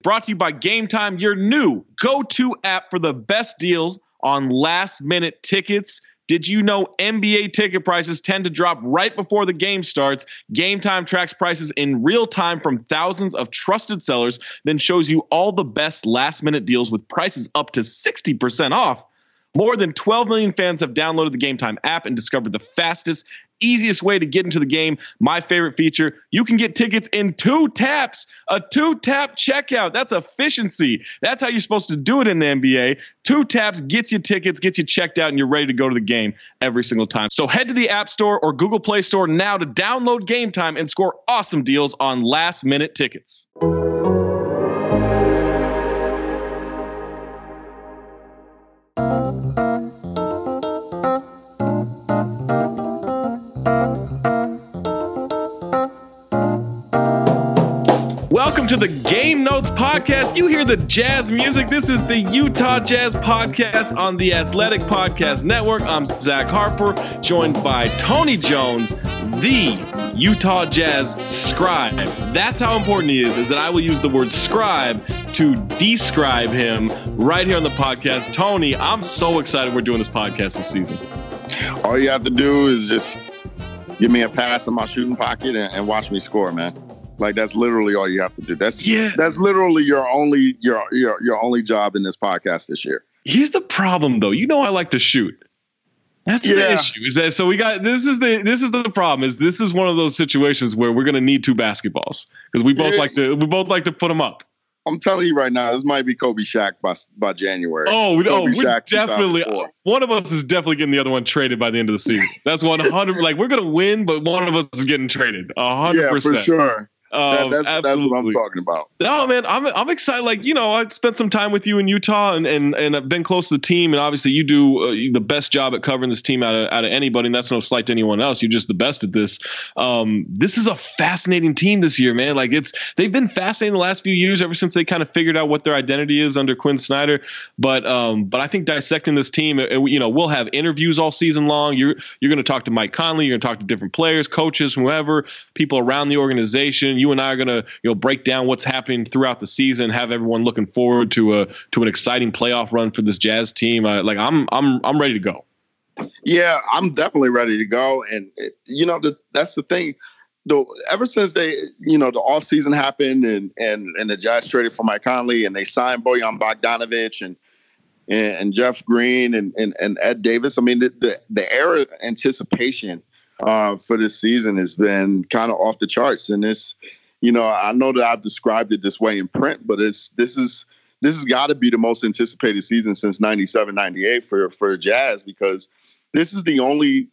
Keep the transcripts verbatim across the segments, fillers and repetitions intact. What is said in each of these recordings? Brought to you by GameTime, your new go-to app for the best deals on last-minute tickets. Did you know N B A ticket prices tend to drop right before the game starts? GameTime tracks prices in real time from thousands of trusted sellers, then shows you all the best last-minute deals with prices up to sixty percent off. More than twelve million fans have downloaded the GameTime app and discovered the fastest, easiest way to get into the game. My favorite feature, you can get tickets in two taps, a two-tap checkout. That's efficiency. That's how you're supposed to do it in the N B A. Two taps gets you tickets, gets you checked out, and you're ready to go to the game every single time. So head to the App Store or Google Play Store now to download GameTime and score awesome deals on last-minute tickets. Welcome to the Game Notes Podcast. You hear the jazz music. This is the Utah Jazz Podcast on the Athletic Podcast Network. I'm Zach Harper, joined by Tony Jones, the Utah Jazz scribe. That's how important he is, is that I will use the word scribe to describe him right here on the podcast. Tony, I'm so excited we're doing this podcast this season. All you have to do is just give me a pass in my shooting pocket and, and watch me score, man. Like, that's literally all you have to do. That's yeah. That's literally your only your, your your only job in this podcast this year. Here's the problem, though. You know, I like to shoot. That's yeah. the issue. Is that so? We got this is the this is the problem. Is this is one of those situations where we're gonna need two basketballs because we both yeah. like to we both like to put them up. I'm telling you right now, this might be Kobe Shaq by by January. Oh, Kobe oh we definitely one of us is definitely getting the other one traded by the end of the season. That's one hundred. Like, we're gonna win, but one of us is getting traded. one hundred percent. Yeah, for sure. Um, that, that's, that's what I'm talking about. No, man, I'm I'm excited. Like, you know, I spent some time with you in Utah, and and, and I've been close to the team. And obviously, you do uh, you, the best job at covering this team out of out of anybody. And that's no slight to anyone else. You're just the best at this. Um, this is a fascinating team this year, man. Like, it's they've been fascinating the last few years ever since they kind of figured out what their identity is under Quinn Snyder. But um, but I think dissecting this team, it, you know, we'll have interviews all season long. You're you're going to talk to Mike Conley. You're going to talk to different players, coaches, whoever, people around the organization. You and I are going to, you know, break down what's happening throughout the season, have everyone looking forward to a to an exciting playoff run for this Jazz team. Uh, like I'm I'm I'm ready to go. Yeah, I'm definitely ready to go. And it, you know, the, that's the thing. The, ever since they, you know, the offseason happened and and and the Jazz traded for Mike Conley and they signed Bojan Bogdanovic and and, and Jeff Green and, and and Ed Davis. I mean, the the, the era of anticipation Uh, for this season has been kind of off the charts, and it's, you know, I know that I've described it this way in print, but it's this is this has got to be the most anticipated season since ninety-seven ninety-eight for for Jazz, because this is the only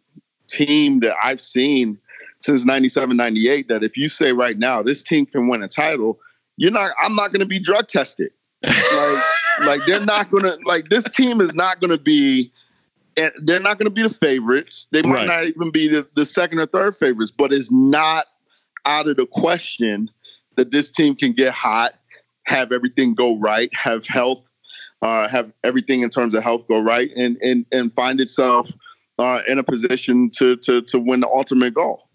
team that I've seen since ninety-seven ninety-eight that if you say right now this team can win a title, you're not I'm not going to be drug tested. like like they're not going to like this team is not going to be. And they're not going to be the favorites. They might right. not even be the, the second or third favorites, but it's not out of the question that this team can get hot, have everything go right, have health, uh, have everything in terms of health go right, and and and find itself uh, in a position to to to win the ultimate goal.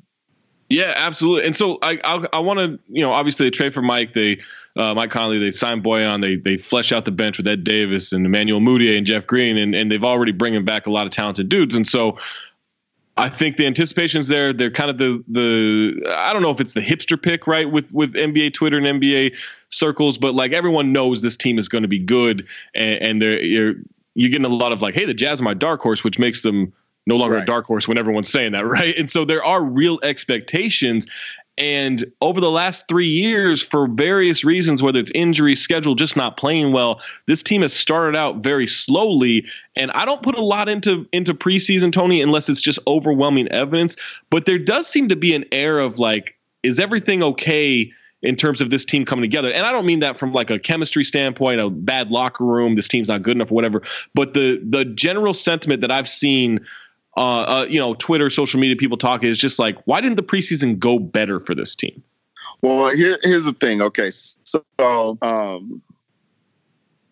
Yeah, absolutely. And so I I, I want to, you know, obviously they trade for Mike. They Uh, Mike Conley, they signed Bojan, they they flesh out the bench with Ed Davis and Emmanuel Mudiay and Jeff Green, and, and they've already bringing back a lot of talented dudes. And so I think the anticipation's there. They're kind of the the I don't know if it's the hipster pick, right, with with N B A Twitter and N B A circles, but like everyone knows this team is going to be good, and, and they're you're you're getting a lot of like, hey, the Jazz are my dark horse, which makes them no longer right. a dark horse when everyone's saying that, right? And so there are real expectations. And over the last three years, for various reasons, whether it's injury, schedule, just not playing well, this team has started out very slowly. And I don't put a lot into into preseason, Tony, unless it's just overwhelming evidence. But there does seem to be an air of like, is everything okay in terms of this team coming together? And I don't mean that from like a chemistry standpoint, a bad locker room, this team's not good enough, or whatever. But the the general sentiment that I've seen Uh, uh, you know, Twitter, social media, people talking is just like, why didn't the preseason go better for this team? Well, here, here's the thing. Okay, so um,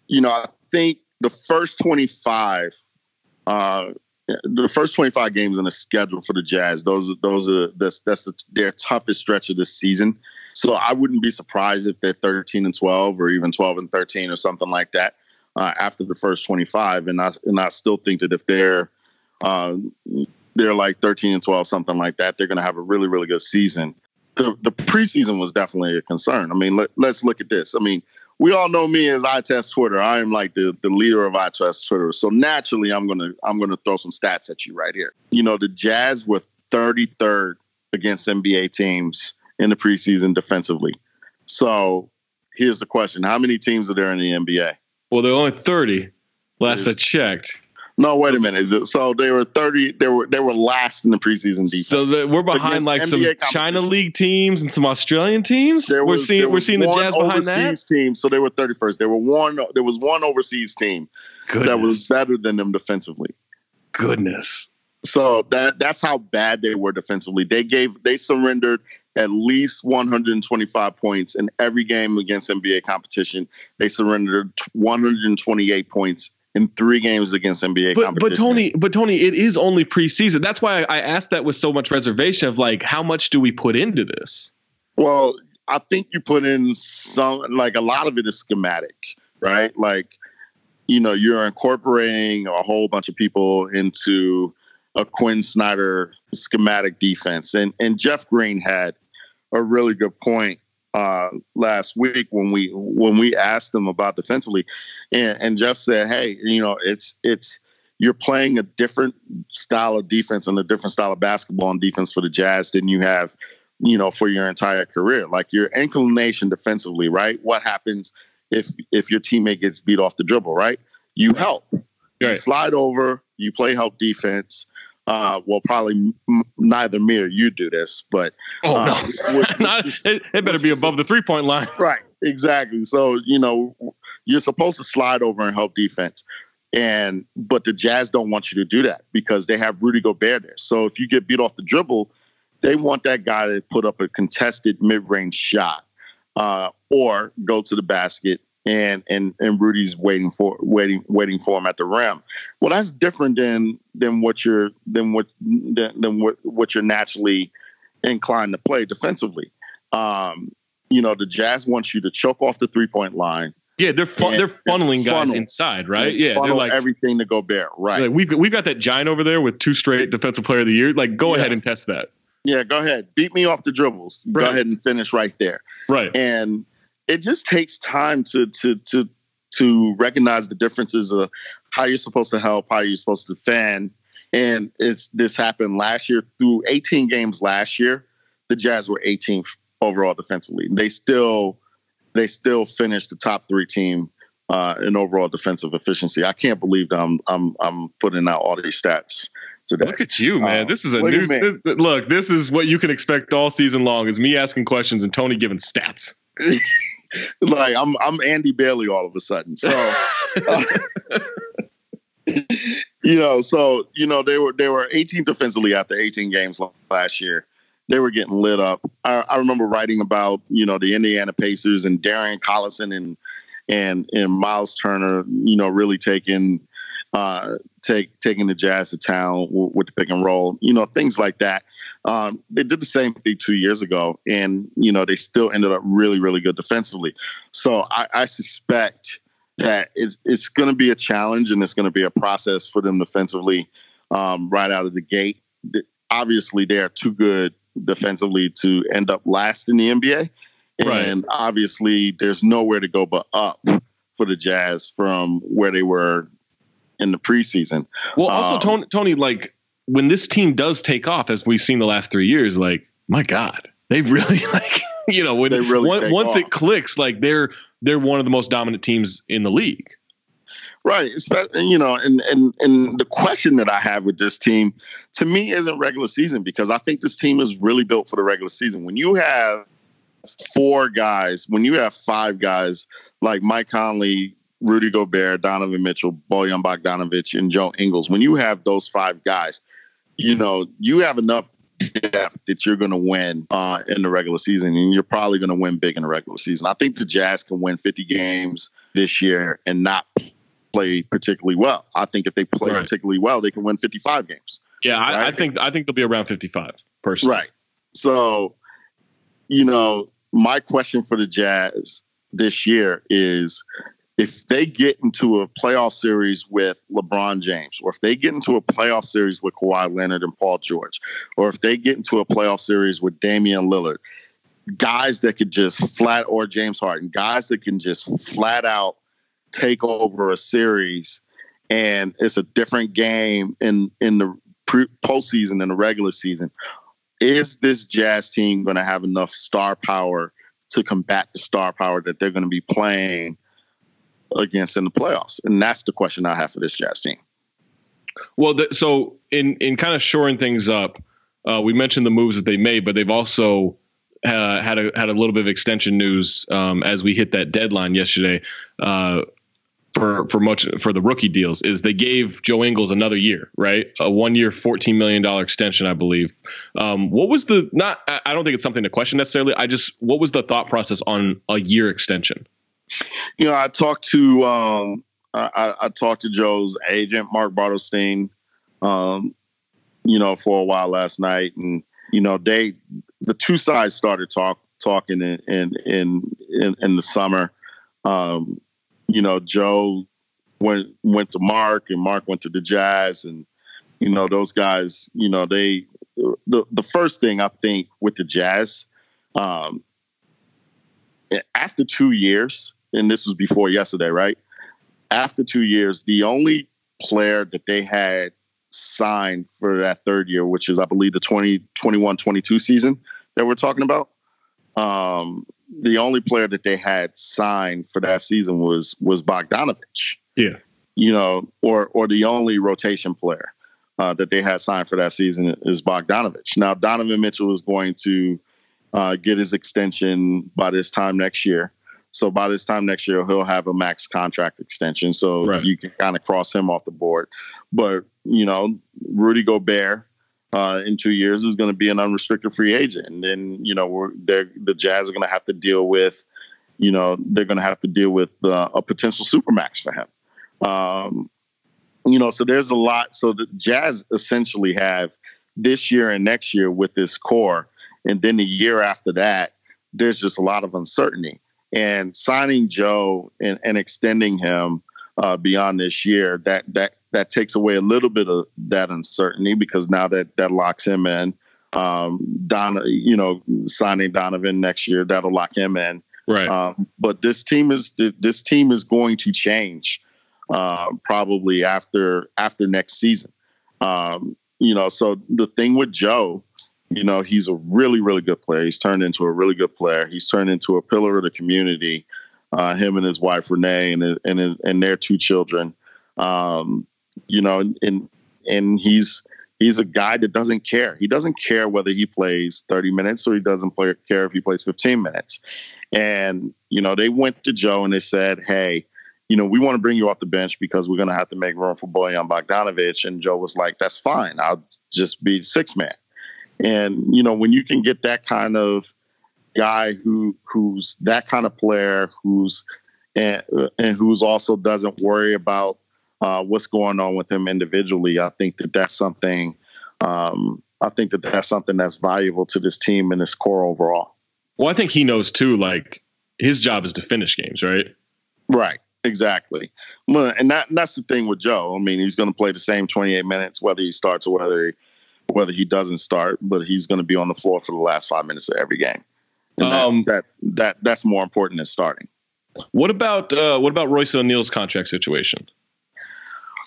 you know, I think the first twenty-five, uh, the first twenty-five games in the schedule for the Jazz, those, those are that's that's the, their toughest stretch of this season. So I wouldn't be surprised if they're thirteen and twelve or even twelve and thirteen or something like that uh, after the first twenty-five. And I, and I still think that if they're uh, they're like thirteen and twelve, something like that, they're going to have a really, really good season. The, the preseason was definitely a concern. I mean, let, let's look at this. I mean, we all know me as I Test Twitter. I am like the, the leader of I Test Twitter. So naturally, I'm going to I'm going to throw some stats at you right here. You know, the Jazz were thirty-third against N B A teams in the preseason defensively. So here's the question. How many teams are there in the N B A? Well, there are only thirty. Last I checked. No, wait a minute. So they were thirty. They were they were last in the preseason defense. So the, we're behind like some China League teams and some Australian teams. There was, we're seeing we're seeing the Jazz behind that team. So they were thirty-first. There were one. There was one overseas team Goodness. that was better than them defensively. Goodness. So that that's how bad they were defensively. They gave they surrendered at least one hundred twenty-five points in every game against N B A competition. They surrendered one hundred twenty-eight points in three games against N B A but, competition. But Tony, but Tony, it is only preseason. That's why I asked that with so much reservation of like, how much do we put into this? Well, I think you put in some, like a lot of it is schematic, right? Like, you know, you're incorporating a whole bunch of people into a Quinn Snyder schematic defense. And, and Jeff Green had a really good point Uh, last week when we when we asked them about defensively, and, and Jeff said, "Hey, you know, it's it's you're playing a different style of defense and a different style of basketball and defense for the Jazz than you have, you know, for your entire career. Like your inclination defensively, right? What happens if if your teammate gets beat off the dribble, right? You help, right. You slide over, you play help defense." Uh, well, probably m- neither me or you do this, but oh, uh, no. which, Not, which is, it, it better be above the three-point line. Right, exactly. So, you know, you're supposed to slide over and help defense, and but the Jazz don't want you to do that because they have Rudy Gobert there. So if you get beat off the dribble, they want that guy to put up a contested mid-range shot uh, or go to the basket, And and and Rudy's waiting for waiting waiting for him at the rim. Well, that's different than than what you're than what than, than what, what you're naturally inclined to play defensively. Um, you know, the Jazz wants you to choke off the three point line. Yeah, they're fun, and, they're funneling guys funnel, inside, right? Yeah, they're like everything to Gobert, right? Like, we've we've got that giant over there with two straight Defensive Player of the Year. Like, go yeah. ahead and test that. Yeah, go ahead, beat me off the dribbles. Right. Go ahead and finish right there. Right, and it just takes time to to to to recognize the differences of how you're supposed to help, how you're supposed to defend. And it's this happened last year. Through eighteen games last year, the Jazz were eighteenth overall defensively. They still they still finished the top three team uh, in overall defensive efficiency. I can't believe that I'm I'm I'm putting out all these stats today. Look at you, man. Um, this is a new this, look. This is what you can expect all season long: is me asking questions and Tony giving stats. Like I'm, I'm Andy Bailey all of a sudden. So, uh, you know, so you know they were they were eighteenth defensively after eighteen games last year. They were getting lit up. I, I remember writing about you know the Indiana Pacers and Darren Collison and and and Miles Turner. You know, really taking uh, take taking the Jazz to town w- with the pick and roll. You know, things like that. Um, they did the same thing two years ago, and you know they still ended up really, really good defensively. So I, I suspect that it's, it's going to be a challenge, and it's going to be a process for them defensively um, right out of the gate. Obviously, they are too good defensively to end up last in the N B A, and right. Obviously, there's nowhere to go but up for the Jazz from where they were in the preseason. Well, also um, Tony, Tony, like. When this team does take off, as we've seen the last three years, like my God, they really like you know when they really one, once off. It clicks, like they're they're one of the most dominant teams in the league, right? You know, and and and the question that I have with this team, to me, isn't regular season because I think this team is really built for the regular season. When you have four guys, when you have five guys like Mike Conley, Rudy Gobert, Donovan Mitchell, Bojan Bogdanovic, and Joe Ingles, when you have those five guys, you know, you have enough depth that you're going to win uh, in the regular season, and you're probably going to win big in the regular season. I think the Jazz can win fifty games this year and not play particularly well. I think if they play right. particularly well, they can win fifty-five games. Yeah, right? I, I think I think they'll be around fifty-five, personally. Right. So, you know, my question for the Jazz this year is, if they get into a playoff series with LeBron James, or if they get into a playoff series with Kawhi Leonard and Paul George, or if they get into a playoff series with Damian Lillard, guys that could just flat, or James Harden, guys that can just flat out take over a series, and it's a different game in, in the pre- postseason than the regular season, is this Jazz team going to have enough star power to combat the star power that they're going to be playing against in the playoffs? And that's the question I have for this Jazz team. Well, the, so in, in kind of shoring things up, uh, we mentioned the moves that they made, but they've also uh, had a, had a little bit of extension news um, as we hit that deadline yesterday uh, for, for much for the rookie deals. Is they gave Joe Ingles another year, right? A one year, fourteen million dollars extension, I believe. Um, what was the, not, I don't think it's something to question necessarily. I just, what was the thought process on a year extension? You know, I talked to um, I, I talked to Joe's agent, Mark Bartelstein, um, you know, for a while last night, and you know, they the two sides started talk talking in in in, in the summer. Um, you know, Joe went went to Mark, and Mark went to the Jazz, and you know, those guys, you know, they the the first thing I think with the Jazz, um, after two years. And this was before yesterday, right? After two years, the only player that they had signed for that third year, which is, I believe, the twenty twenty-one twenty-two season that we're talking about, um, the only player that they had signed for that season was was Bogdanovic. Yeah, you know, or or the only rotation player uh, that they had signed for that season is Bogdanovic. Now, Donovan Mitchell is going to uh, get his extension by this time next year. So by this time next year, he'll have a max contract extension. So right. You can kind of cross him off the board. But, you know, Rudy Gobert uh, in two years is going to be an unrestricted free agent. And then, you know, we're, the Jazz are going to have to deal with, you know, they're going to have to deal with uh, a potential supermax for him. Um, you know, so there's a lot. So the Jazz essentially have this year and next year with this core. And then the year after that, there's just a lot of uncertainty. And signing Joe and, and extending him uh, beyond this year, that that that takes away a little bit of that uncertainty, because now that that locks him in. Um, Don, you know, signing Donovan next year, that'll lock him in. Right. Um, but this team is this team is going to change uh, probably after after next season. Um, you know, so the thing with Joe. You know, he's a really, really good player. He's turned into a really good player. He's turned into a pillar of the community, uh, him and his wife, Renee, and and, his, and their two children. Um, you know, and and he's he's a guy that doesn't care. He doesn't care whether he plays thirty minutes or he doesn't play, care if he plays fifteen minutes. And, you know, they went to Joe and they said, hey, you know, we want to bring you off the bench because we're going to have to make room for Bojan Bogdanovic. And Joe was like, that's fine. I'll just be six man. And, you know, when you can get that kind of guy who who's that kind of player who's and, and who's also doesn't worry about uh, what's going on with him individually, I think that that's something um, I think that that's something that's valuable to this team and this core overall. Well, I think he knows, too, like his job is to finish games, right? Right. Exactly. And that, and that's the thing with Joe. I mean, he's going to play the same twenty-eight minutes, whether he starts or whether he. Whether he doesn't start, but he's going to be on the floor for the last five minutes of every game. And um, that, that that that's more important than starting. What about uh, what about Royce O'Neale's contract situation?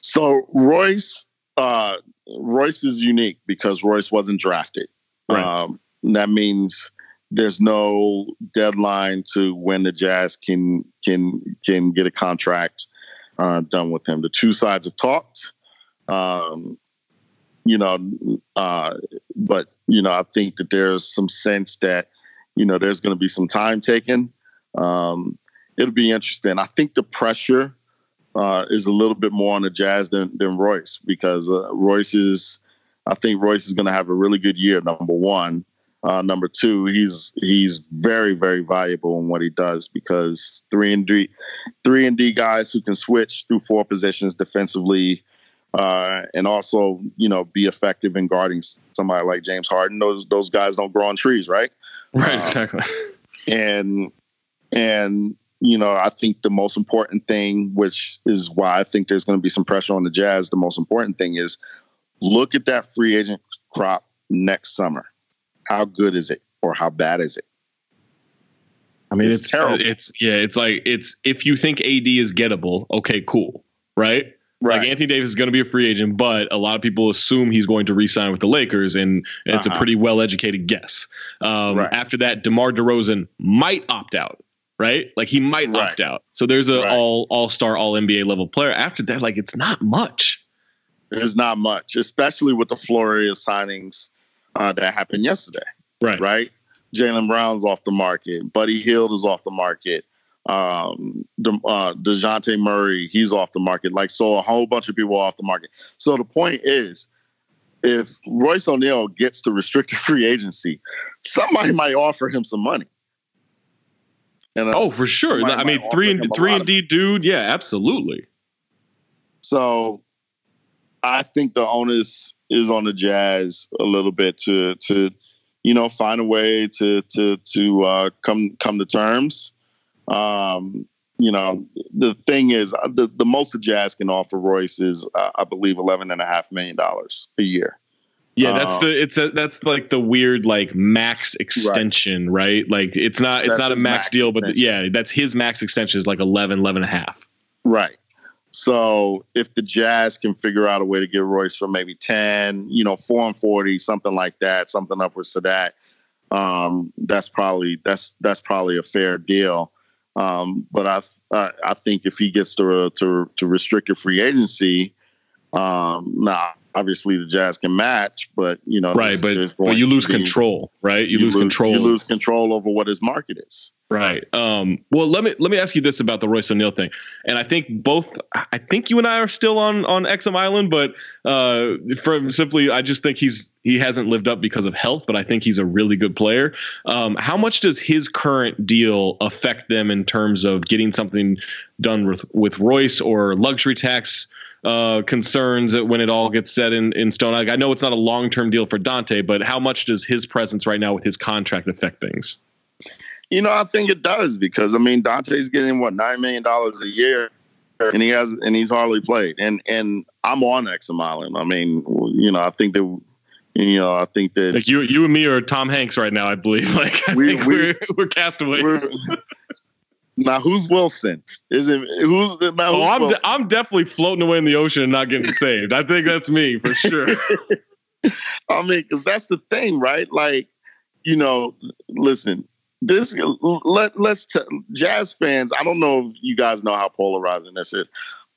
So Royce uh, Royce is unique because Royce wasn't drafted. Right. Um, that means there's no deadline to when the Jazz can can can get a contract uh, done with him. The two sides have talked. Um, You know, uh, but, you know, I think that there's some sense that, you know, there's going to be some time taken. Um, it'll be interesting. I think the pressure uh, is a little bit more on the Jazz than, than Royce, because uh, Royce is I think Royce is going to have a really good year. Number one, uh, number two, he's he's very, very valuable in what he does, because three and D, three and D guys who can switch through four positions defensively. Uh, and also, you know, be effective in guarding somebody like James Harden. Those those guys don't grow on trees, right? Right, exactly. Um, And, and, you know, I think the most important thing, which is why I think there's going to be some pressure on the Jazz. The most important thing is look at that free agent crop next summer. How good is it or how bad is it? I mean, it's, it's terrible. It's yeah. It's like it's if you think A D is gettable. OK, cool. Right. Right. Like Anthony Davis is going to be a free agent, but a lot of people assume he's going to re-sign with the Lakers, and it's uh-huh. a pretty well-educated guess. Um, right. After that, DeMar DeRozan might opt out, right? Like he might right. opt out. So there's a right. all all-star, all-N B A level player. After that, like it's not much. It's not much, especially with the flurry of signings uh, that happened yesterday. Right. Right. Jaylen Brown's off the market. Buddy Hield is off the market. Um, De, uh, DeJounte Murray, he's off the market. Like, so a whole bunch of people are off the market. So the point is, if Royce O'Neale gets to restricted free agency, somebody might offer him some money. And uh, oh, for sure. I mean, three and three and D dude. Yeah, absolutely. So I think the onus is on the Jazz a little bit to, to, you know, find a way to, to, to, uh, come, come to terms. Um, you know, the thing is, the, the most the Jazz can offer Royce is, uh, I believe, eleven and a half million dollars a year. Yeah, that's um, the it's a, that's like the weird like max extension, right? right? Like it's not it's that's not a max, max deal, extension. But the, yeah, that's his max extension is like eleven, eleven and a half. Right. So if the Jazz can figure out a way to get Royce for maybe ten, you know, four and forty, something like that, something upwards to that, um, that's probably that's that's probably a fair deal. Um, but I, I, I think if he gets to, uh, to, to restricted free agency, um, nah, obviously the Jazz can match, but you know, right. But, but you lose be, control, right? You, you lose, lose control. You lose control over what his market is. Right. Um, well, let me, let me ask you this about the Royce O'Neale thing. And I think both, I think you and I are still on, on Exum Island, but, uh, from simply, I just think he's, he hasn't lived up because of health, but I think he's a really good player. Um, how much does his current deal affect them in terms of getting something done with, with Royce or luxury tax, uh, concerns when it all gets set in, in stone? Like, I know it's not a long-term deal for Dante, but how much does his presence right now with his contract affect things? You know, I think it does because I mean Dante's getting what nine million dollars a year, and he has and he's hardly played. And and I'm on Exum Island. I mean, you know, I think that you know, I think that like you you and me are Tom Hanks right now. I believe like I we, think we, we're we're castaways. We're, now who's Wilson? Is it who's the? Now, who's oh, I'm de- I'm definitely floating away in the ocean and not getting saved. I think that's me for sure. I mean, because that's the thing, right? Like, you know, listen. This let let's t- Jazz fans. I don't know if you guys know how polarizing this is.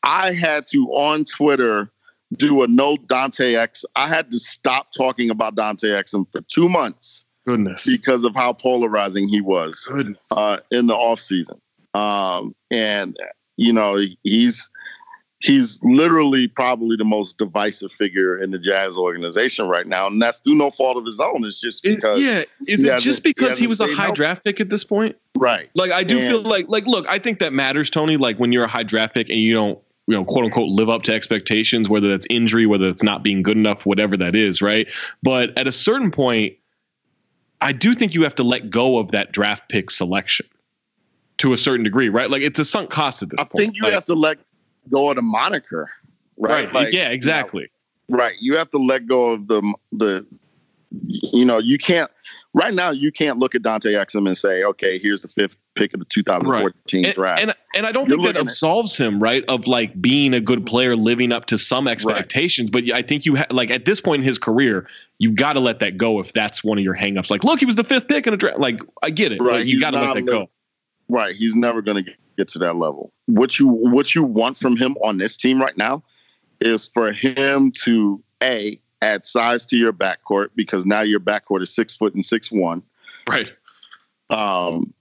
I had to on Twitter do a no Dante Exum. I had to stop talking about Dante Exum for two months. Goodness, because of how polarizing he was uh, in the off season. Um, and you know he's he's literally probably the most divisive figure in the Jazz organization right now, and that's through no fault of his own. It's just because it, yeah, is it just because he, he was a high no? draft pick at this point, right? Like I do and, feel like like look, I think that matters, Tony. Like when you're a high draft pick and you don't, you know, quote unquote, live up to expectations, whether that's injury, whether it's not being good enough, whatever that is, right? But at a certain point, I do think you have to let go of that draft pick selection to a certain degree, right? Like it's a sunk cost at this I point. I think you like, have to let. go at a moniker, right? right. Like, yeah, exactly. You know, right. You have to let go of the, the, you know, you can't right now, you can't look at Dante Exum and say, okay, here's the fifth pick of the two thousand fourteen right. and, draft. And and I don't You're think that absolves at- him, right. Of like being a good player, living up to some expectations. Right. But I think you ha- like at this point in his career, you got to let that go. If that's one of your hangups, like, look, he was the fifth pick in a draft. Like I get it. Right. Like, you got to let that go. Right. He's never going to get, get to that level. What you what you want from him on this team right now is for him to a add size to your backcourt because now your backcourt is six foot and six one. Right. Um,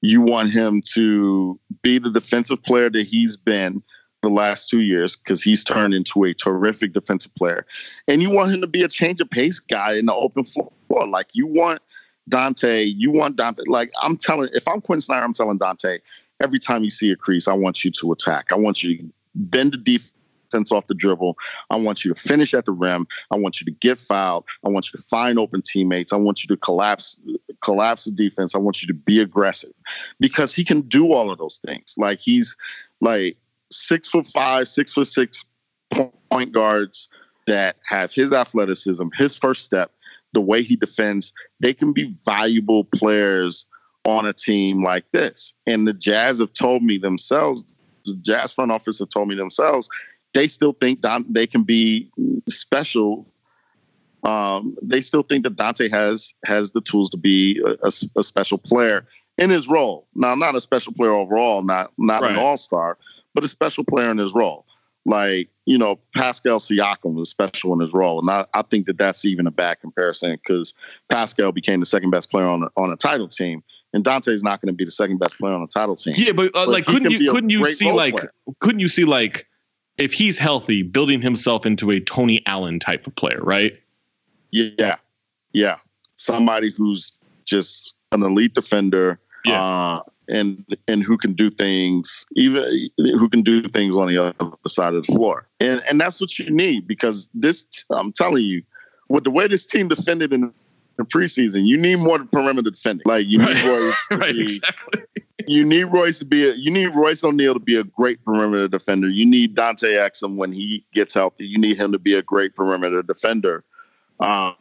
you want him to be the defensive player that he's been the last two years because he's turned into a terrific defensive player, and you want him to be a change of pace guy in the open floor. Like you want Dante, you want Dante. Like I'm telling, if I'm Quinn Snyder, I'm telling Dante. Every time you see a crease, I want you to attack. I want you to bend the offense off the dribble. I want you to finish at the rim. I want you to get fouled. I want you to find open teammates. I want you to collapse, collapse the defense. I want you to be aggressive, because he can do all of those things. Like, he's like six foot five, six foot six point guards that have his athleticism, his first step, the way he defends. They can be valuable players on a team like this. And the Jazz have told me themselves, the Jazz front office have told me themselves, they still think Don, they can be special. Um, they still think that Dante has has the tools to be a, a, a special player in his role. Now, not a special player overall, not not right. an all-star, but a special player in his role. Like, you know, Pascal Siakam was special in his role. And I, I think that that's even a bad comparison, because Pascal became the second best player on a, on a title team. And Dante's not going to be the second best player on a title team. Yeah, but, uh, but like, couldn't you couldn't you see like player. couldn't you see like if he's healthy, building himself into a Tony Allen type of player, right? Yeah, yeah, somebody who's just an elite defender, yeah. uh, and and who can do things, even who can do things on the other side of the floor, and and that's what you need, because this, I'm telling you, with the way this team defended in the preseason, you need more perimeter defending. Like, you need right. Royce to right, be, exactly. You need Royce to be a, you need Royce O'Neale to be a great perimeter defender. You need Dante Exum, when he gets healthy, you need him to be a great perimeter defender. Um,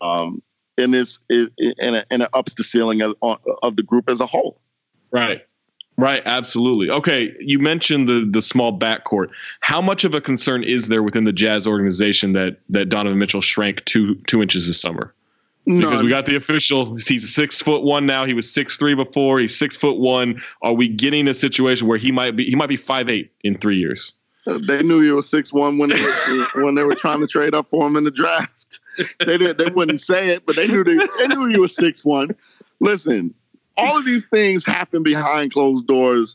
um, and this it, it, and it, and it ups the ceiling of, of the group as a whole. Right. Right. Absolutely. Okay. You mentioned the the small backcourt. How much of a concern is there within the Jazz organization that that Donovan Mitchell shrank two two inches this summer? Because None. we got the official, he's six foot one now. He was six three before. He's six foot one. Are we getting a situation where he might be he might be five eight in three years? They knew he was six one when they were, when they were trying to trade up for him in the draft. They did, they wouldn't say it, but they knew they, they knew he was six one. Listen, all of these things happen behind closed doors.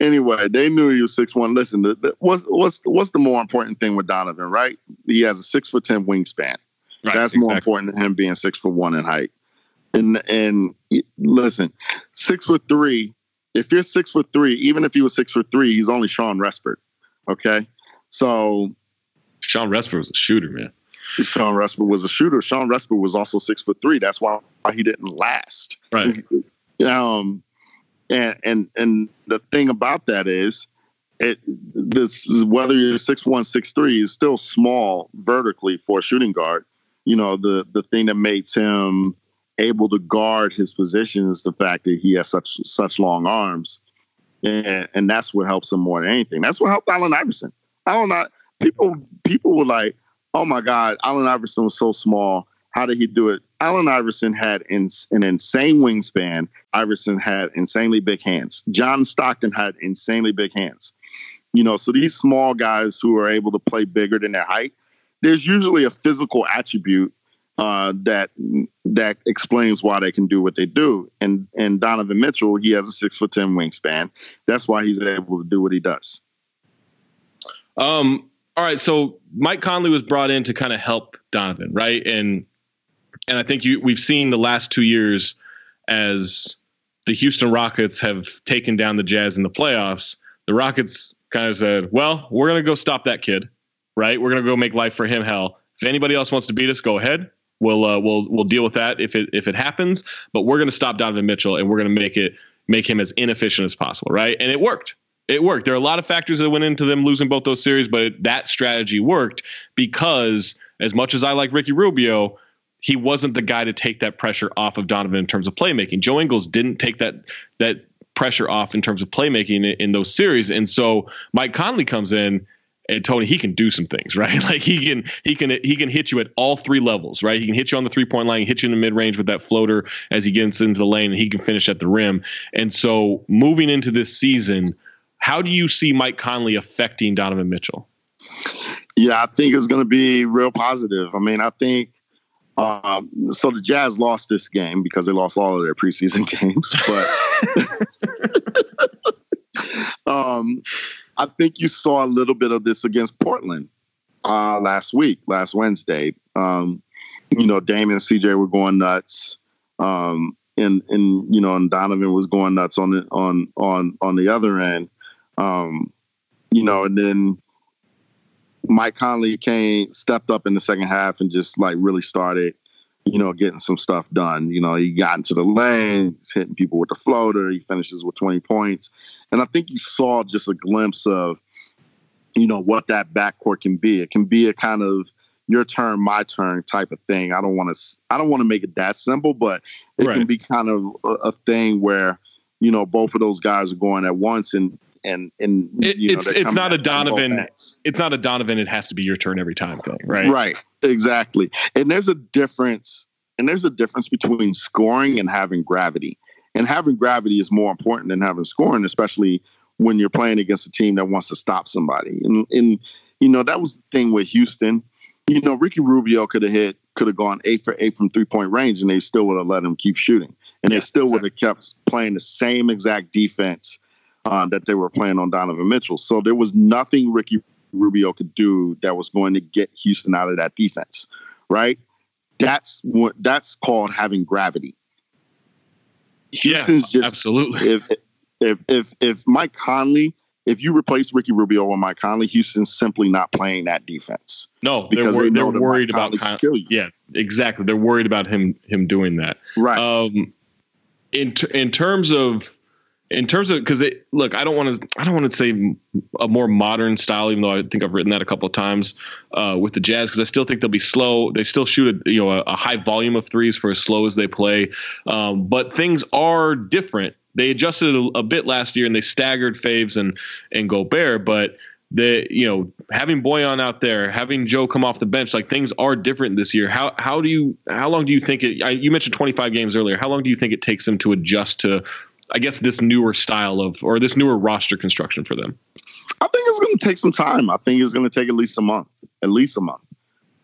Anyway, they knew he was six one. Listen, the, the, what's what's what's the more important thing with Donovan? Right, he has a six foot ten wingspan. Right, That's exactly. more important than him being six foot one in height. And and listen, six foot three. If you're six foot three, even if he was six foot three, he's only Shawn Respert. Okay, so Shawn Respert was a shooter, man. Shawn Respert was a shooter. Shawn Respert was also six foot three. That's why he didn't last. Right. Um. And and and the thing about that is, it this is whether you're six one, six three is still small vertically for a shooting guard. You know, the, the thing that makes him able to guard his position is the fact that he has such such long arms, and, and that's what helps him more than anything. That's what helped Allen Iverson. I don't know. People people were like, "Oh my God, Allen Iverson was so small. How did he do it?" Allen Iverson had in, an insane wingspan. Iverson had insanely big hands. John Stockton had insanely big hands. You know, so these small guys who are able to play bigger than their height, there's usually a physical attribute uh, that that explains why they can do what they do. And and Donovan Mitchell, he has a six foot ten wingspan. That's why he's able to do what he does. Um. All right. So Mike Conley was brought in to kind of help Donovan, right? And and I think you we've seen the last two years as the Houston Rockets have taken down the Jazz in the playoffs. The Rockets kind of said, "Well, we're going to go stop that kid. Right, we're gonna go make life for him hell. If anybody else wants to beat us, go ahead. We'll uh, we'll we'll deal with that if it if it happens. But we're gonna stop Donovan Mitchell, and we're gonna make it make him as inefficient as possible." Right, and it worked. It worked. There are a lot of factors that went into them losing both those series, but that strategy worked because, as much as I like Ricky Rubio, he wasn't the guy to take that pressure off of Donovan in terms of playmaking. Joe Ingles didn't take that that pressure off in terms of playmaking in, in those series, and so Mike Conley comes in. And Tony, he can do some things, right? Like he can, he can, he can hit you at all three levels, right? He can hit you on the three point line, hit you in the mid range with that floater as he gets into the lane, and he can finish at the rim. And so, moving into this season, how do you see Mike Conley affecting Donovan Mitchell? Yeah, I think it's going to be real positive. I mean, I think um, so. The Jazz lost this game because they lost all of their preseason games, but um. I think you saw a little bit of this against Portland uh, last week, last Wednesday. Um, you know, Damian and C J were going nuts, um, and and you know, and Donovan was going nuts on the on on on the other end. Um, you know, and then Mike Conley came, stepped up in the second half and just like really started, you know, getting some stuff done. You know, he got into the lane, he's hitting people with the floater. He finishes with twenty points. And I think you saw just a glimpse of, you know, what that backcourt can be. It can be a kind of your turn, my turn type of thing. I don't want to, I don't want to make it that simple, but it right. can be kind of a, a thing where, you know, both of those guys are going at once and, And and it, you know, it's it's not a Donovan. It's not a Donovan. It has to be your turn every time thing, right? Right, exactly. And there's a difference. And there's a difference between scoring and having gravity. And having gravity is more important than having scoring, especially when you're playing against a team that wants to stop somebody. And and you know that was the thing with Houston. You know, Ricky Rubio could have hit, could have gone eight for eight from three point range, and they still would have let him keep shooting, and yeah, they still exactly. would have kept playing the same exact defense Uh, that they were playing on Donovan Mitchell. So there was nothing Ricky Rubio could do that was going to get Houston out of that defense, right? That's what that's called having gravity. Houston's yeah, just absolutely. If, if if if Mike Conley, if you replace Ricky Rubio with Mike Conley, Houston's simply not playing that defense. No, because they're, wor- they know they're worried about Conley. Con- yeah, exactly. They're worried about him him doing that. Right. Um, in t- in terms of. In terms of, because look, I don't want to, I don't want to say a more modern style, even though I think I've written that a couple of times uh, with the Jazz, because I still think they'll be slow. They still shoot a you know a, a high volume of threes for as slow as they play, um, but things are different. They adjusted a, a bit last year and they staggered Faves and and Gobert, but they you know having Bojan out there, having Joe come off the bench, like things are different this year. How how do you how long do you think it? I, you mentioned twenty-five games earlier. How long do you think it takes them to adjust to, I guess, this newer style of, or this newer roster construction for them? I think it's going to take some time. I think it's going to take at least a month, at least a month,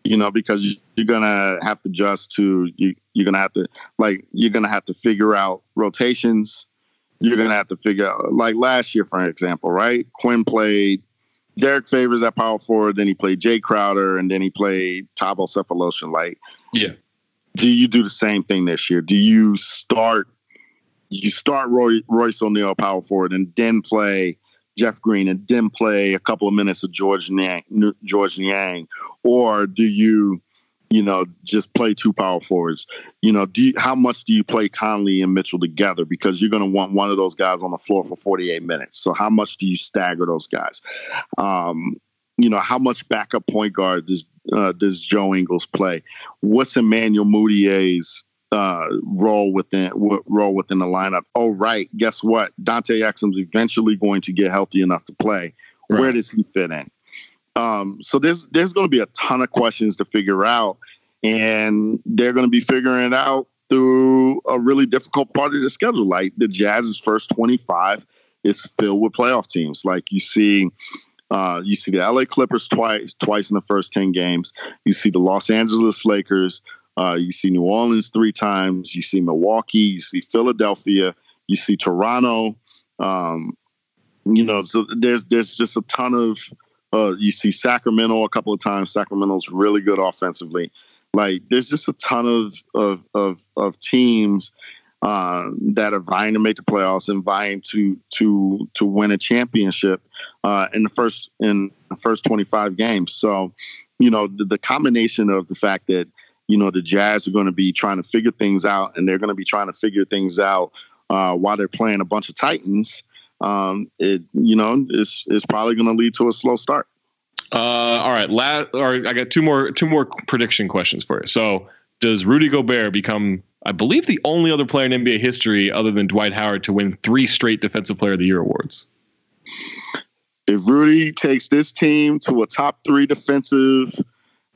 you know, because you're going to have to adjust to, you, you're going to have to, like, you're going to have to figure out rotations. You're going to have to figure out, like last year, for example, right? Quinn played Derek Favors at power forward, then he played Jay Crowder, and then he played Thabo Sefolosha. Like, yeah. Do you do the same thing this year? Do you start You start Roy, Royce O'Neale power forward and then play Jeff Green and then play a couple of minutes of Georges Niang, Georges Niang, or do you, you know, just play two power forwards? You know, do you, how much do you play Conley and Mitchell together? Because you're going to want one of those guys on the floor for forty-eight minutes. So how much do you stagger those guys? Um, you know, how much backup point guard does uh, does Joe Ingles play? What's Emmanuel Mudiay's Uh, role within w- role within the lineup? Oh, right. Guess what? Dante Exum's eventually going to get healthy enough to play. Right. Where does he fit in? Um, so there's there's going to be a ton of questions to figure out, and they're going to be figuring it out through a really difficult part of the schedule. Like the Jazz's first twenty-five is filled with playoff teams. Like you see, uh, you see the L A Clippers twice twice in the first ten games. You see the Los Angeles Lakers. Uh, you see New Orleans three times. You see Milwaukee. You see Philadelphia. You see Toronto. Um, you know, so there's there's just a ton of. Uh, you see Sacramento a couple of times. Sacramento's really good offensively. Like there's just a ton of of of, of teams uh, that are vying to make the playoffs and vying to to to win a championship uh, in the first in the first twenty-five games. So, you know, the, the combination of the fact that, you know, the Jazz are going to be trying to figure things out, and they're going to be trying to figure things out uh, while they're playing a bunch of Titans. Um, it, you know, it's it's probably going to lead to a slow start. Uh, all right, La- or I got two more two more prediction questions for you. So, does Rudy Gobert become, I believe, the only other player in N B A history other than Dwight Howard to win three straight Defensive Player of the Year awards? If Rudy takes this team to a top three defensive.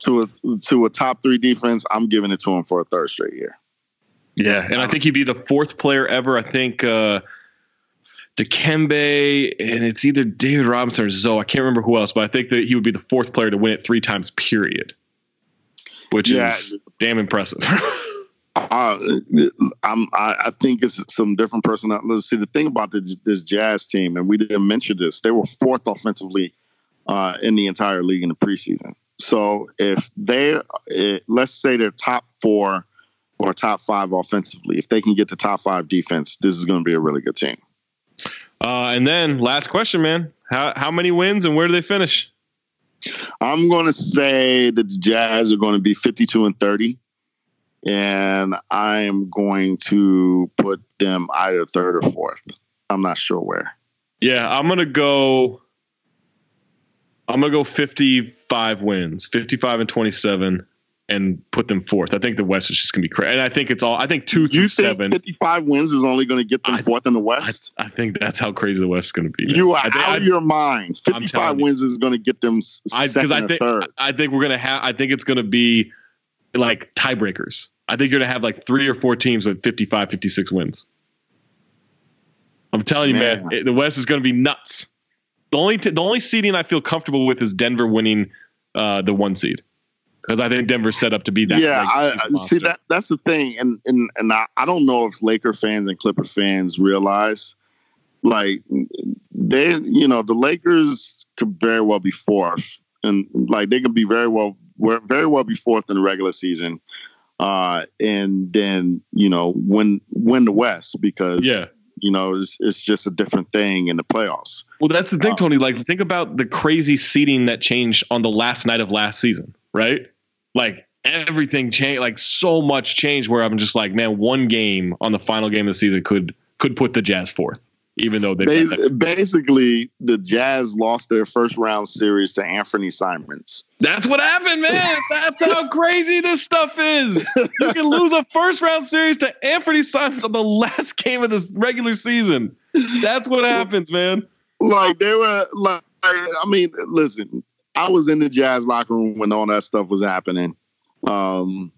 To a to a top three defense, I'm giving it to him for a third straight year. Yeah, and I think he'd be the fourth player ever. I think uh, Dikembe, and it's either David Robinson or Zoe. I can't remember who else, but I think that he would be the fourth player to win it three times, period. Which yeah. is damn impressive. uh, I'm, I, I think it's some different person. Let's see, the thing about the, this Jazz team, and we didn't mention this, they were fourth offensively uh, in the entire league in the preseason. So if they, let's say they're top four or top five offensively, if they can get to top five defense, this is going to be a really good team. Uh, and then last question, man, how how many wins and where do they finish? I'm going to say that the Jazz are going to be fifty-two and thirty, and I am going to put them either third or fourth. I'm not sure where. Yeah, I'm going to go. I'm going to go fifty-five wins, fifty-five and twenty-seven, and put them fourth. I think the West is just going to be crazy. And I think it's all, I think two through seven. You think fifty-five wins is only going to get them fourth in the West? I, I think that's how crazy the West is going to be. Man. You are out of your mind. fifty-five wins is going to get them second or third. I think we're going to have, I think it's going to be like tiebreakers. I think you're going to have like three or four teams with fifty-five, fifty-six wins. I'm telling you, man, man it, the West is going to be nuts. The only t- the only seeding I feel comfortable with is Denver winning uh, the one seed, because I think Denver's set up to be that. Yeah, I, see that that's the thing, and and and I, I don't know if Laker fans and Clipper fans realize, like they, you know, the Lakers could very well be fourth, and like they could be very well very well be fourth in the regular season, uh, and then you know win win the West because yeah. You know, it's, it's just a different thing in the playoffs. Well, that's the thing, Tony. Like, think about the crazy seeding that changed on the last night of last season, right? Like, everything changed. Like, so much changed where I'm just like, man, one game on the final game of the season could could put the Jazz fourth, even though they basically, basically the Jazz lost their first round series to Anthony Simons. That's what happened, man. That's how crazy this stuff is. You can lose a first round series to Anthony Simons on the last game of this regular season. That's what happens, man. Like they were like, I mean, listen, I was in the Jazz locker room when all that stuff was happening. Um,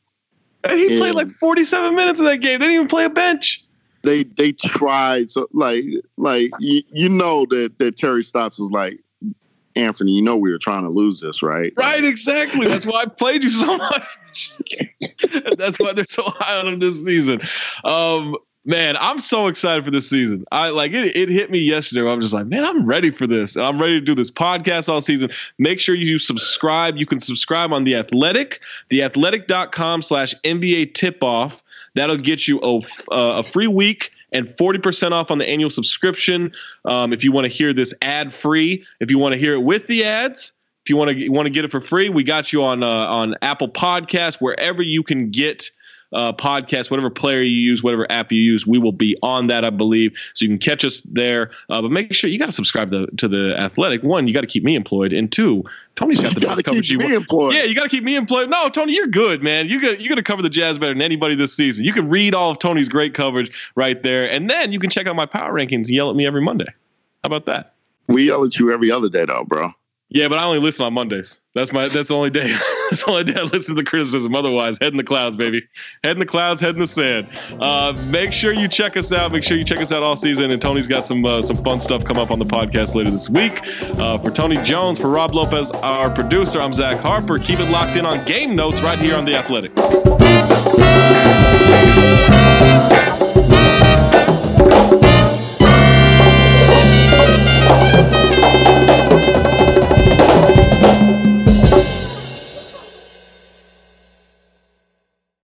and he and played like forty-seven minutes of that game. They didn't even play a bench. They they tried so like like you, you know that, that Terry Stotts was like, Anthony, you know we were trying to lose this, right? Right, exactly. That's why I played you so much. That's why they're so high on him this season. Um, man, I'm so excited for this season. I like it. It hit me yesterday. I'm just like, man, I'm ready for this. I'm ready to do this podcast all season. Make sure you subscribe. You can subscribe on the Athletic, the athletic dot com slash N B A tip off. That'll get you a, uh, a free week and forty percent off on the annual subscription. Um, if you want to hear this ad free, if you want to hear it with the ads, if you want to want to get it for free, we got you on uh, on Apple Podcasts, wherever you can get uh, podcasts, whatever player you use, whatever app you use, we will be on that, I believe. So you can catch us there. Uh, but make sure you got to subscribe to, to the Athletic. One, you got to keep me employed, and two, Tony's got the best coverage you want. Yeah, you got to keep me employed. No, Tony, you're good, man. You got, you're going to cover the Jazz better than anybody this season. You can read all of Tony's great coverage right there. And then you can check out my power rankings and yell at me every Monday. How about that? We yell at you every other day, though, bro. Yeah, but I only listen on Mondays. That's my. That's the only day. That's the only day I listen to the criticism. Otherwise, head in the clouds, baby. Head in the clouds, head in the sand. Uh, make sure you check us out. Make sure you check us out all season. And Tony's got some uh, some fun stuff come up on the podcast later this week. Uh, for Tony Jones, for Rob Lopez, our producer, I'm Zach Harper. Keep it locked in on Game Notes right here on The Athletic.